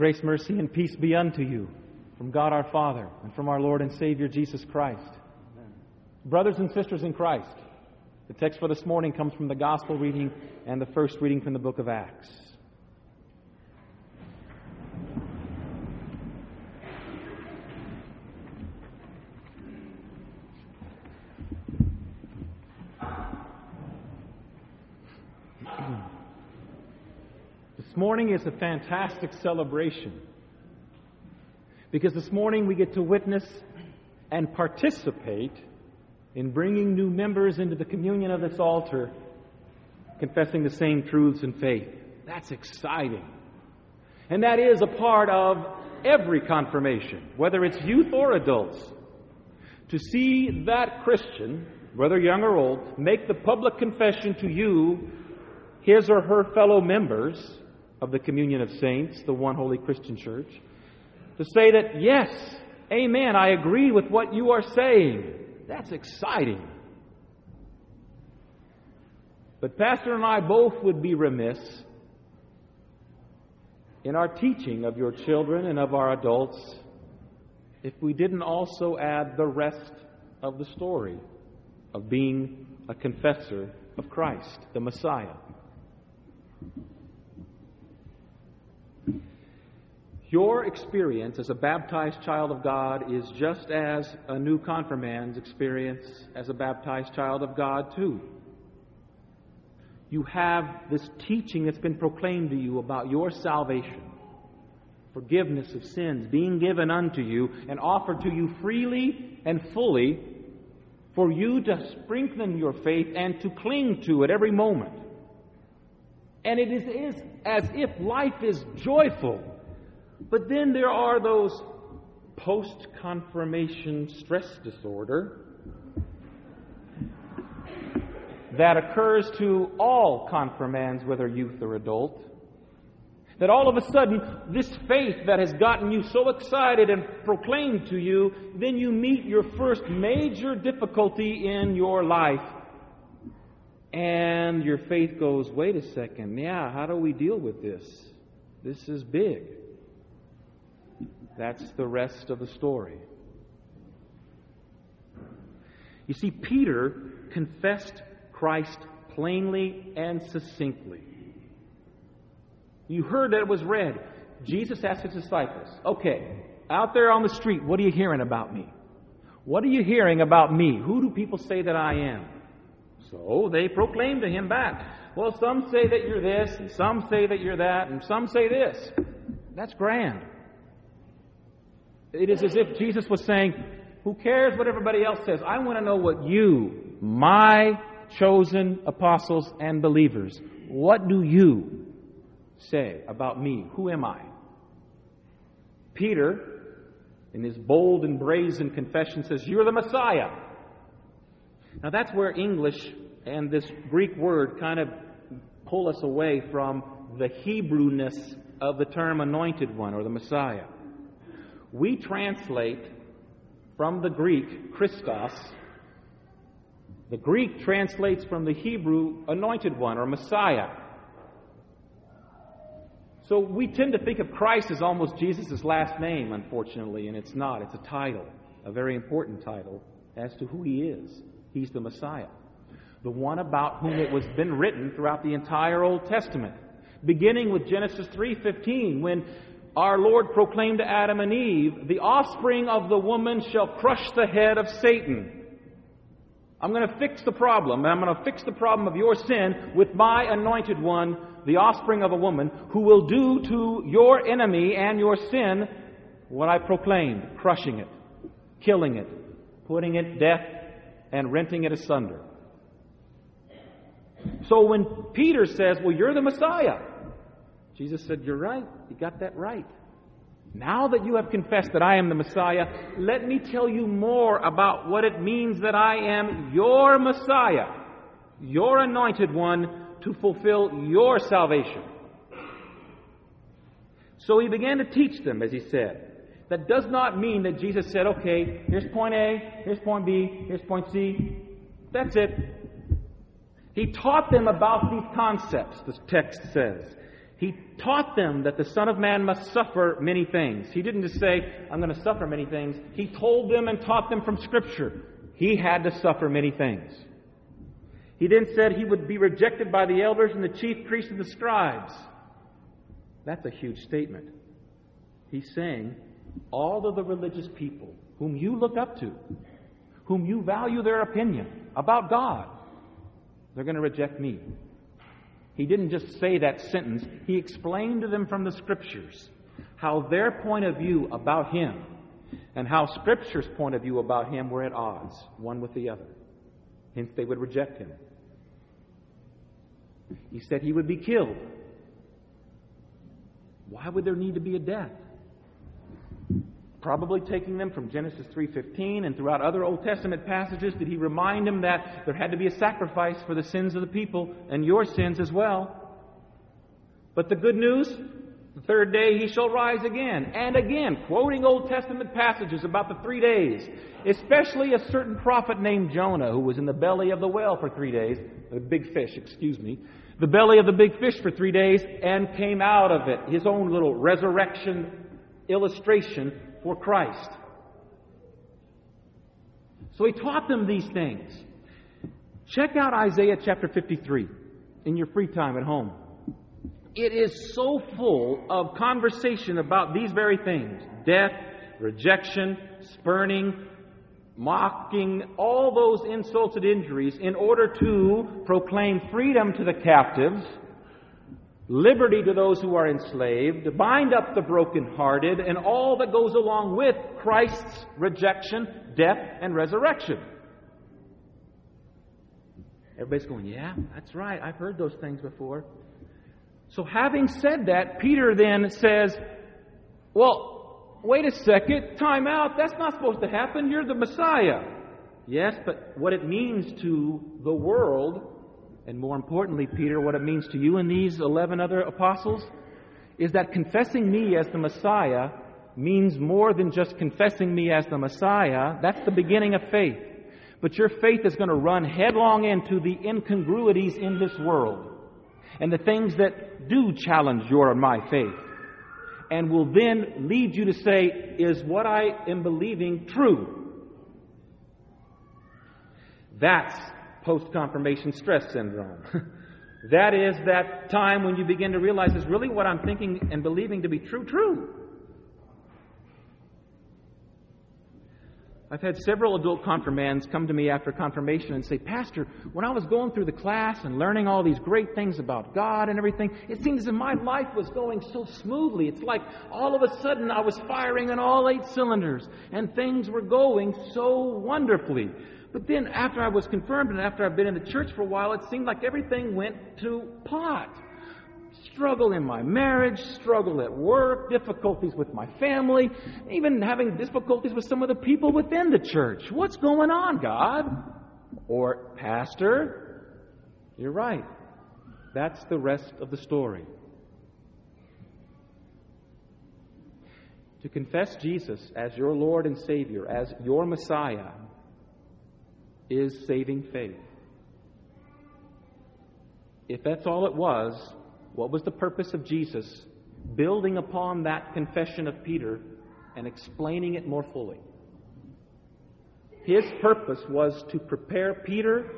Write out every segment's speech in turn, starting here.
Grace, mercy, and peace be unto you from God our Father and from our Lord and Savior Jesus Christ. Amen. Brothers and sisters in Christ, the text for this morning comes from the Gospel reading and the first reading from the book of Acts. This morning is a fantastic celebration because this morning we get to witness and participate in bringing new members into the communion of this altar, confessing the same truths and faith. That's exciting. And that is a part of every confirmation, whether it's youth or adults. To see that Christian, whether young or old, make the public confession to you, his or her fellow members of the communion of saints, the one holy Christian church, to say that, yes, amen, I agree with what you are saying. That's exciting. But Pastor and I both would be remiss in our teaching of your children and of our adults if we didn't also add the rest of the story of being a confessor of Christ, the Messiah. Your experience as a baptized child of God is just as a new confirmand's experience as a baptized child of God, too. You have this teaching that's been proclaimed to you about your salvation, forgiveness of sins being given unto you and offered to you freely and fully for you to strengthen your faith and to cling to at every moment. And it is as if life is joyful. But then there are those post-confirmation stress disorder that occurs to all confirmands, whether youth or adult, that all of a sudden this faith that has gotten you so excited and proclaimed to you, then you meet your first major difficulty in your life. And your faith goes, wait a second, how do we deal with this? This is big. That's the rest of the story. You see, Peter confessed Christ plainly and succinctly. You heard that it was read. Jesus asked his disciples, okay, out there on the street, what are you hearing about me? What are you hearing about me? Who do people say that I am? So they proclaimed to him back. Well, some say that you're this, and some say that you're that, and some say this. That's grand. It is as if Jesus was saying, who cares what everybody else says? I want to know what you, my chosen apostles and believers, what do you say about me? Who am I? Peter, in his bold and brazen confession, says, you're the Messiah. Now that's where English and this Greek word kind of pull us away from the Hebrewness of the term anointed one or the Messiah. We translate from the Greek, Christos. The Greek translates from the Hebrew, anointed one, or Messiah. So we tend to think of Christ as almost Jesus' last name, unfortunately, and it's not. It's a title, a very important title, as to who he is. He's the Messiah, the one about whom it was been written throughout the entire Old Testament, beginning with Genesis 3:15, when our Lord proclaimed to Adam and Eve, the offspring of the woman shall crush the head of Satan. I'm going to fix the problem, and I'm going to fix the problem of your sin with my anointed one, the offspring of a woman, who will do to your enemy and your sin what I proclaimed, crushing it, killing it, putting it to death, and rending it asunder. So when Peter says, well, you're the Messiah, Jesus said, you're right. You got that right. Now that you have confessed that I am the Messiah, let me tell you more about what it means that I am your Messiah, your anointed one, to fulfill your salvation. So he began to teach them, as he said. That does not mean that Jesus said, okay, here's point A, here's point B, here's point C. That's it. He taught them about these concepts, this text says. He taught them that the Son of Man must suffer many things. He didn't just say, I'm going to suffer many things. He told them and taught them from Scripture. He had to suffer many things. He then said he would be rejected by the elders and the chief priests and the scribes. That's a huge statement. He's saying, all of the religious people whom you look up to, whom you value their opinion about God, they're going to reject me. He didn't just say that sentence. He explained to them from the Scriptures how their point of view about Him and how Scripture's point of view about Him were at odds, one with the other. Hence, they would reject Him. He said He would be killed. Why would there need to be a death? Probably taking them from Genesis 3:15 and throughout other Old Testament passages, did He remind them that there had to be a sacrifice for the sins of the people and your sins as well. But the good news, the third day He shall rise again. And again, quoting Old Testament passages about the 3 days, especially a certain prophet named Jonah who was in the belly of the whale for 3 days, the belly of the big fish for 3 days and came out of it. His own little resurrection illustration for Christ. So He taught them these things. Check out Isaiah chapter 53 in your free time at home. It is so full of conversation about these very things. Death, rejection, spurning, mocking, all those insults and injuries in order to proclaim freedom to the captives, liberty to those who are enslaved, to bind up the brokenhearted, and all that goes along with Christ's rejection, death, and resurrection. Everybody's going, yeah, that's right. I've heard those things before. So having said that, Peter then says, well, wait a second, time out. That's not supposed to happen. You're the Messiah. Yes, but what it means to the world, and more importantly, Peter, what it means to you and these 11 other apostles is that confessing me as the Messiah means more than just confessing me as the Messiah. That's the beginning of faith. But your faith is going to run headlong into the incongruities in this world and the things that do challenge your and my faith and will then lead you to say, is what I am believing true? That's post-confirmation stress syndrome. That is that time when you begin to realize, is really what I'm thinking and believing to be true? I've had several adult confirmands come to me after confirmation and say, Pastor, when I was going through the class and learning all these great things about God and everything, it seems as if my life was going so smoothly. It's like all of a sudden I was firing on all 8 cylinders and things were going so wonderfully. But then after I was confirmed and after I've been in the church for a while, it seemed like everything went to pot. Struggle in my marriage, struggle at work, difficulties with my family, even having difficulties with some of the people within the church. What's going on, God? Or, Pastor, you're right. That's the rest of the story. To confess Jesus as your Lord and Savior, as your Messiah, is saving faith. If that's all it was, what was the purpose of Jesus building upon that confession of Peter and explaining it more fully? His purpose was to prepare Peter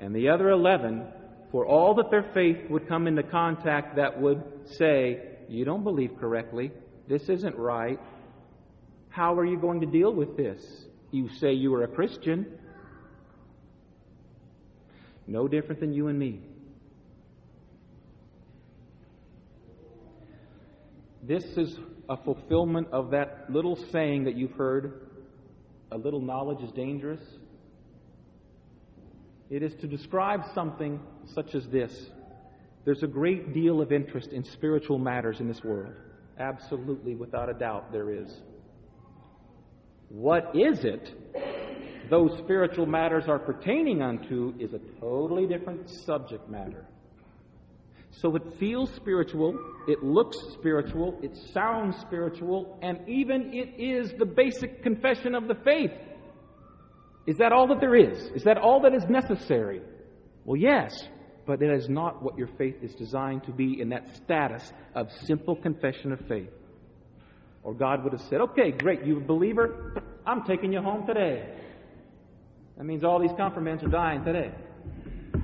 and the other 11 for all that their faith would come into contact that would say, you don't believe correctly. This isn't right. How are you going to deal with this? You say you are a Christian. No different than you and me. This is a fulfillment of that little saying that you've heard, a little knowledge is dangerous. It is to describe something such as this. There's a great deal of interest in spiritual matters in this world. Absolutely, without a doubt, there is. What is it? Those spiritual matters are pertaining unto is a totally different subject matter. So it feels spiritual, it looks spiritual, it sounds spiritual, and even it is the basic confession of the faith. Is that all that there is? Is that all that is necessary? Well, yes, But that is not what your faith is designed to be in that status of simple confession of faith. Or God would have said, okay, great, you believer, I'm taking you home today. That means all these confirmants are dying today.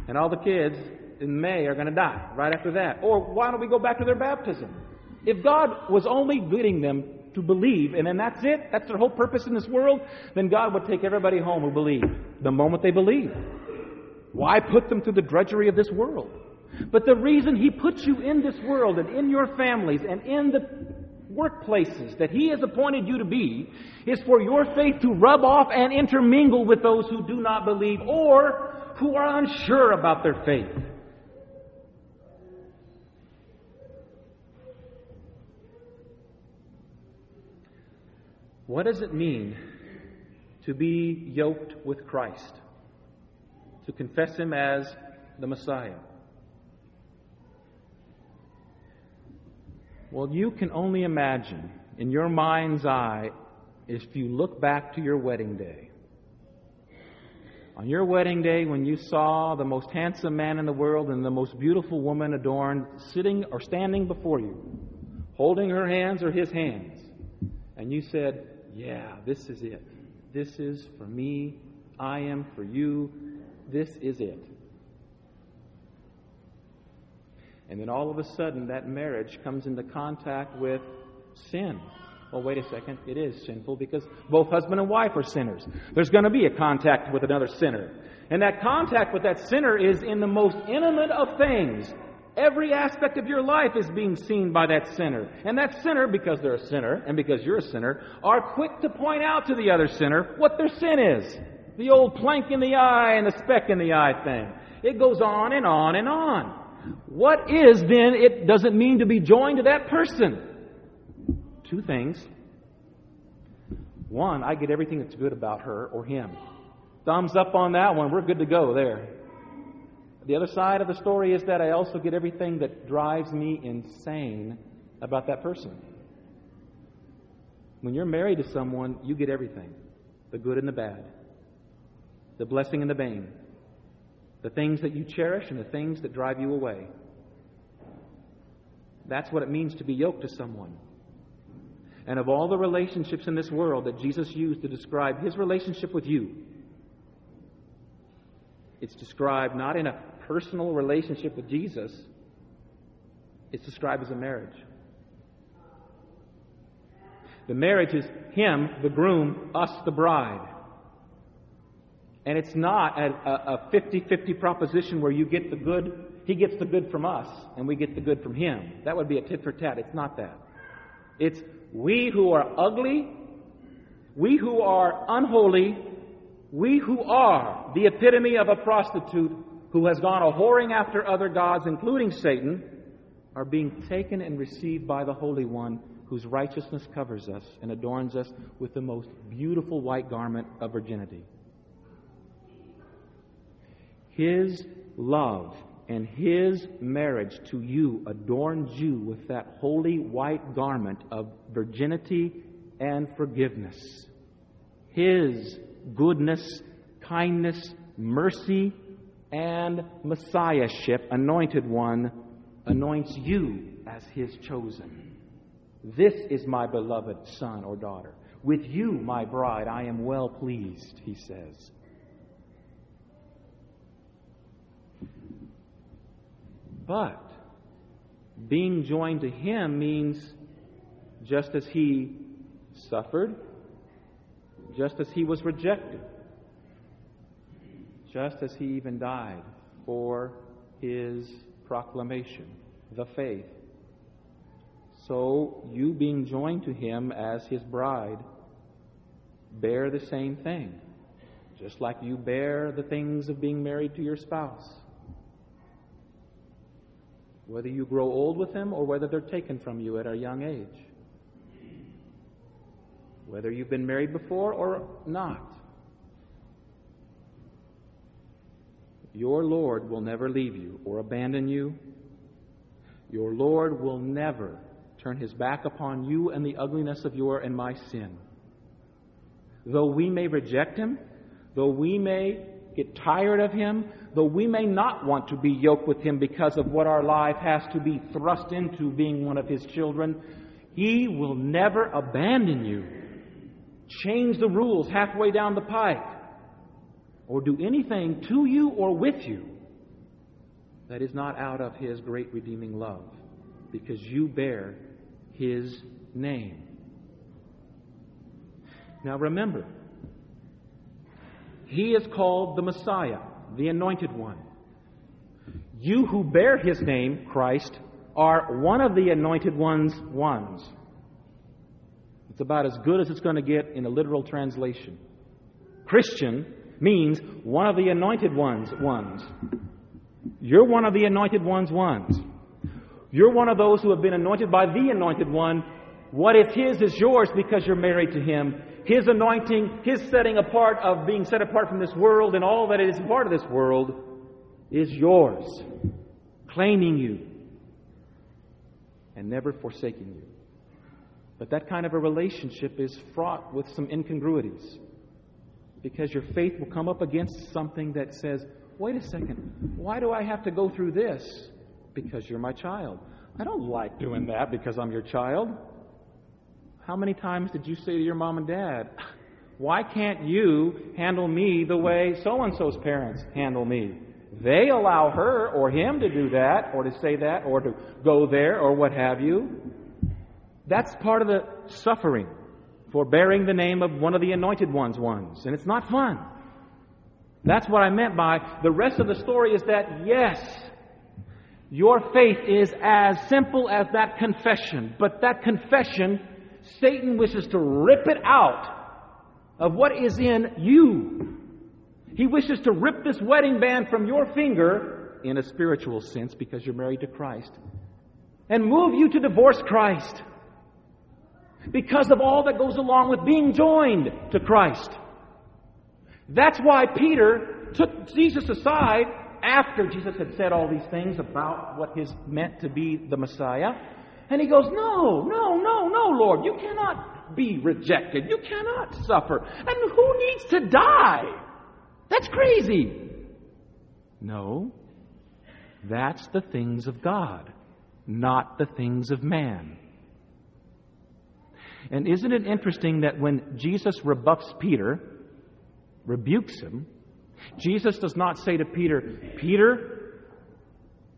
And all the kids in May are going to die right after that. Or why don't we go back to their baptism? If God was only getting them to believe, and then that's it, that's their whole purpose in this world, then God would take everybody home who believed the moment they believed. Why put them through the drudgery of this world? But the reason He puts you in this world and in your families and in the workplaces that He has appointed you to be is for your faith to rub off and intermingle with those who do not believe or who are unsure about their faith. What does it mean to be yoked with Christ? To confess Him as the Messiah? Well, you can only imagine in your mind's eye if you look back to your wedding day. On your wedding day, when you saw the most handsome man in the world and the most beautiful woman adorned sitting or standing before you, holding her hands or his hands, and you said, yeah, this is it. This is for me. I am for you. This is it. And then all of a sudden, that marriage comes into contact with sin. Well, wait a second. It is sinful because both husband and wife are sinners. There's going to be a contact with another sinner. And that contact with that sinner is in the most intimate of things. Every aspect of your life is being seen by that sinner. And that sinner, because they're a sinner and because you're a sinner, are quick to point out to the other sinner what their sin is. The old plank in the eye and the speck in the eye thing. It goes on and on and on. What is then it doesn't mean to be joined to that person? Two things. One, I get everything that's good about her or him. Thumbs up on that one. We're good to go there. The other side of the story is that I also get everything that drives me insane about that person. When you're married to someone, you get everything. The good and the bad. The blessing and the bane. The things that you cherish and the things that drive you away. That's what it means to be yoked to someone. And of all the relationships in this world that Jesus used to describe His relationship with you, it's described not in a personal relationship with Jesus. It's described as a marriage. The marriage is Him, the groom, us, the bride. And it's not a 50-50 proposition where you get the good, He gets the good from us, and we get the good from Him. That would be a tit for tat. It's not that. It's we who are ugly, we who are unholy, we who are the epitome of a prostitute who has gone a-whoring after other gods, including Satan, are being taken and received by the Holy One whose righteousness covers us and adorns us with the most beautiful white garment of virginity. His love and His marriage to you adorns you with that holy white garment of virginity and forgiveness. His goodness, kindness, mercy, and messiahship, anointed one, anoints you as His chosen. This is my beloved son or daughter. With you, my bride, I am well pleased, He says. But being joined to Him means just as He suffered, just as He was rejected, just as He even died for His proclamation, the faith. So you being joined to Him as His bride bear the same thing, just like you bear the things of being married to your spouse. Whether you grow old with them or whether they're taken from you at a young age. Whether you've been married before or not. Your Lord will never leave you or abandon you. Your Lord will never turn His back upon you and the ugliness of your and my sin. Though we may reject Him, though we may get tired of him, though we may not want to be yoked with him because of what our life has to be thrust into being one of his children, he will never abandon you, change the rules halfway down the pike, or do anything to you or with you that is not out of his great redeeming love, because you bear his name. Now remember, he is called the Messiah, the Anointed One. You who bear his name, Christ, are one of the Anointed One's ones. It's about as good as it's going to get in a literal translation. Christian means one of the Anointed One's ones. You're one of the Anointed One's ones. You're one of those who have been anointed by the Anointed One. What is his is yours because you're married to him. His anointing, his setting apart of being set apart from this world and all that is part of this world is yours, claiming you and never forsaking you. But that kind of a relationship is fraught with some incongruities, because your faith will come up against something that says, wait a second, why do I have to go through this? Because you're my child. I don't like doing that because I'm your child. How many times did you say to your mom and dad, why can't you handle me the way so-and-so's parents handle me? They allow her or him to do that, or to say that, or to go there, or what have you. That's part of the suffering for bearing the name of one of the Anointed One's ones, and it's not fun. That's what I meant by the rest of the story is that, yes, your faith is as simple as that confession, but that confession, Satan wishes to rip it out of what is in you. He wishes to rip this wedding band from your finger, in a spiritual sense, because you're married to Christ, and move you to divorce Christ because of all that goes along with being joined to Christ. That's why Peter took Jesus aside after Jesus had said all these things about what is meant to be the Messiah. And he goes, no, Lord, you cannot be rejected. You cannot suffer. And who needs to die? That's crazy. No, that's the things of God, not the things of man. And isn't it interesting that when Jesus rebuffs Peter, rebukes him, Jesus does not say to Peter, Peter,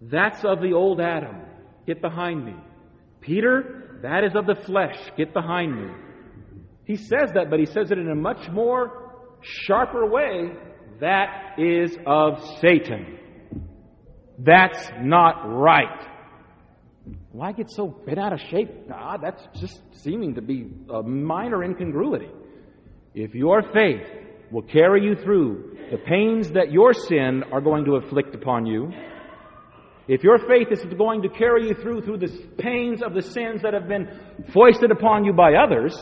that's of the old Adam. Get behind me. Peter, that is of the flesh. Get behind me. He says that, but he says it in a much more sharper way. That is of Satan. That's not right. Why get so bent out of shape, God? That's just seeming to be a minor incongruity. If your faith will carry you through the pains that your sin are going to afflict upon you, if your faith is going to carry you through the pains of the sins that have been foisted upon you by others,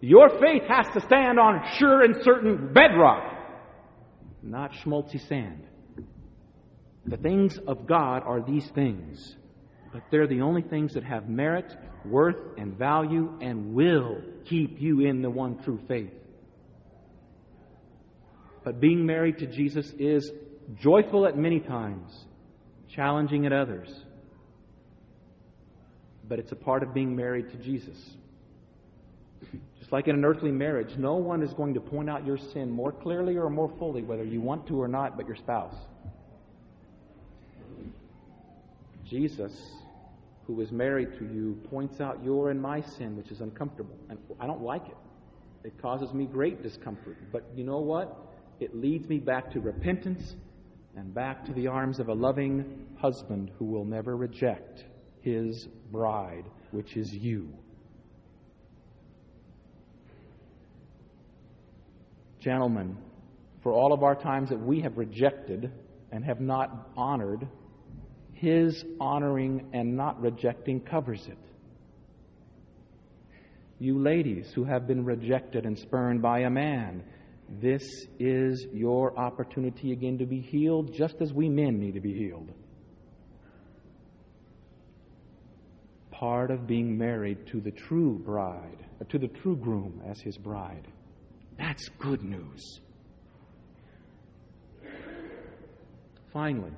your faith has to stand on sure and certain bedrock, not schmaltzy sand. The things of God are these things, but they're the only things that have merit, worth, and value, and will keep you in the one true faith. But being married to Jesus is joyful at many times, challenging at others. But it's a part of being married to Jesus. Just like in an earthly marriage, no one is going to point out your sin more clearly or more fully, whether you want to or not, but your spouse. Jesus, who is married to you, points out your and my sin, which is uncomfortable. And I don't like it. It causes me great discomfort. But you know what? It leads me back to repentance and back to the arms of a loving husband who will never reject his bride, which is you. Gentlemen, for all of our times that we have rejected and have not honored, his honoring and not rejecting covers it. You ladies who have been rejected and spurned by a man, this is your opportunity again to be healed, just as we men need to be healed. Part of being married to the true bride, to the true groom as his bride. That's good news. Finally,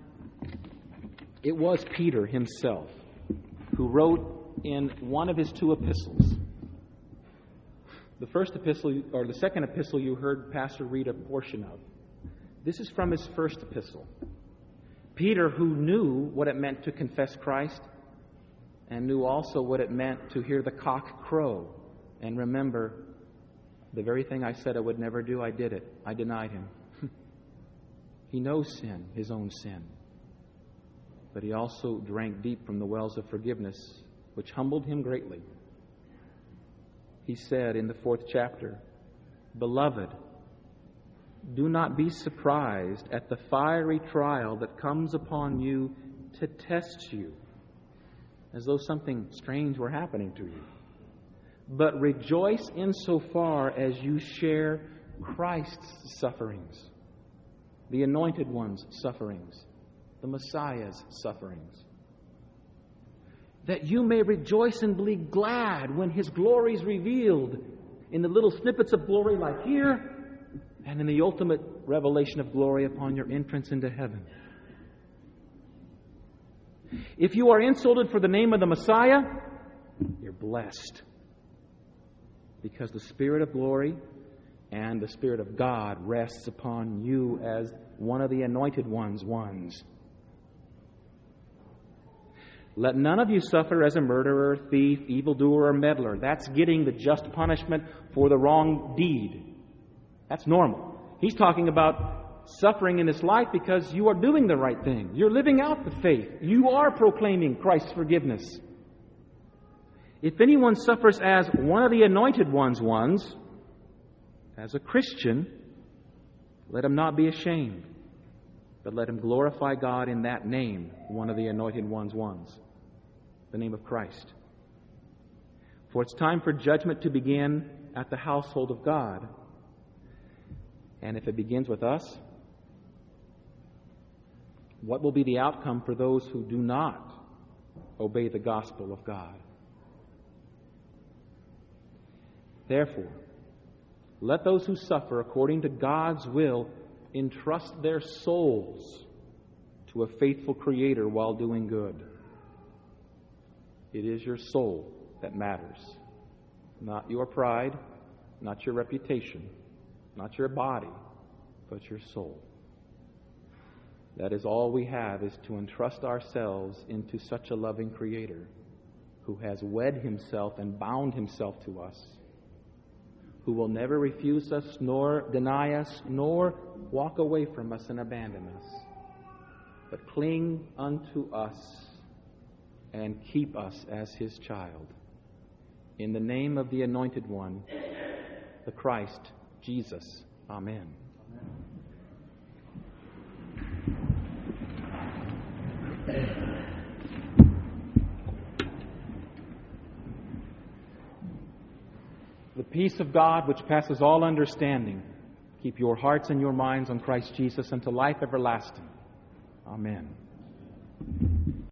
it was Peter himself who wrote in one of his two epistles. The first epistle, or the second epistle, you heard Pastor read a portion of. This is from his first epistle. Peter, who knew what it meant to confess Christ, and knew also what it meant to hear the cock crow and remember, the very thing I said I would never do, I did it. I denied him. He knows sin, his own sin. But he also drank deep from the wells of forgiveness, which humbled him greatly. He said in the 4th chapter, "Beloved, do not be surprised at the fiery trial that comes upon you to test you, as though something strange were happening to you. But rejoice insofar as you share Christ's sufferings, the Anointed One's sufferings, the Messiah's sufferings, that you may rejoice and be glad when His glory is revealed in the little snippets of glory like here, and in the ultimate revelation of glory upon your entrance into heaven. If you are insulted for the name of the Messiah, you're blessed, because the Spirit of glory and the Spirit of God rests upon you as one of the Anointed Ones. Let none of you suffer as a murderer, thief, evildoer, or meddler." That's getting the just punishment for the wrong deed. That's normal. He's talking about suffering in this life because you are doing the right thing. You're living out the faith. You are proclaiming Christ's forgiveness. If anyone suffers as one of the Anointed Ones, as a Christian, let him not be ashamed, but let him glorify God in that name, one of the Anointed Ones. The name of Christ. For it's time for judgment to begin at the household of God. And if it begins with us, what will be the outcome for those who do not obey the gospel of God? Therefore, let those who suffer according to God's will entrust their souls to a faithful Creator while doing good. It is your soul that matters, not your pride, not your reputation, not your body, but your soul. That is all we have, is to entrust ourselves into such a loving Creator who has wed Himself and bound Himself to us, who will never refuse us, nor deny us, nor walk away from us and abandon us, but cling unto us and keep us as His child. In the name of the Anointed One, the Christ, Jesus. Amen. The peace of God, which passes all understanding, keep your hearts and your minds on Christ Jesus unto life everlasting. Amen.